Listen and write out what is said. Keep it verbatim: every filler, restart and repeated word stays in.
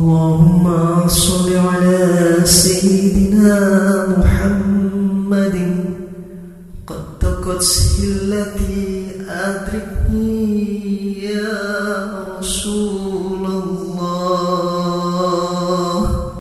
Allahumma salli ala sayyidina Muhammadin qattaqats hillati adrikni ya Rasul.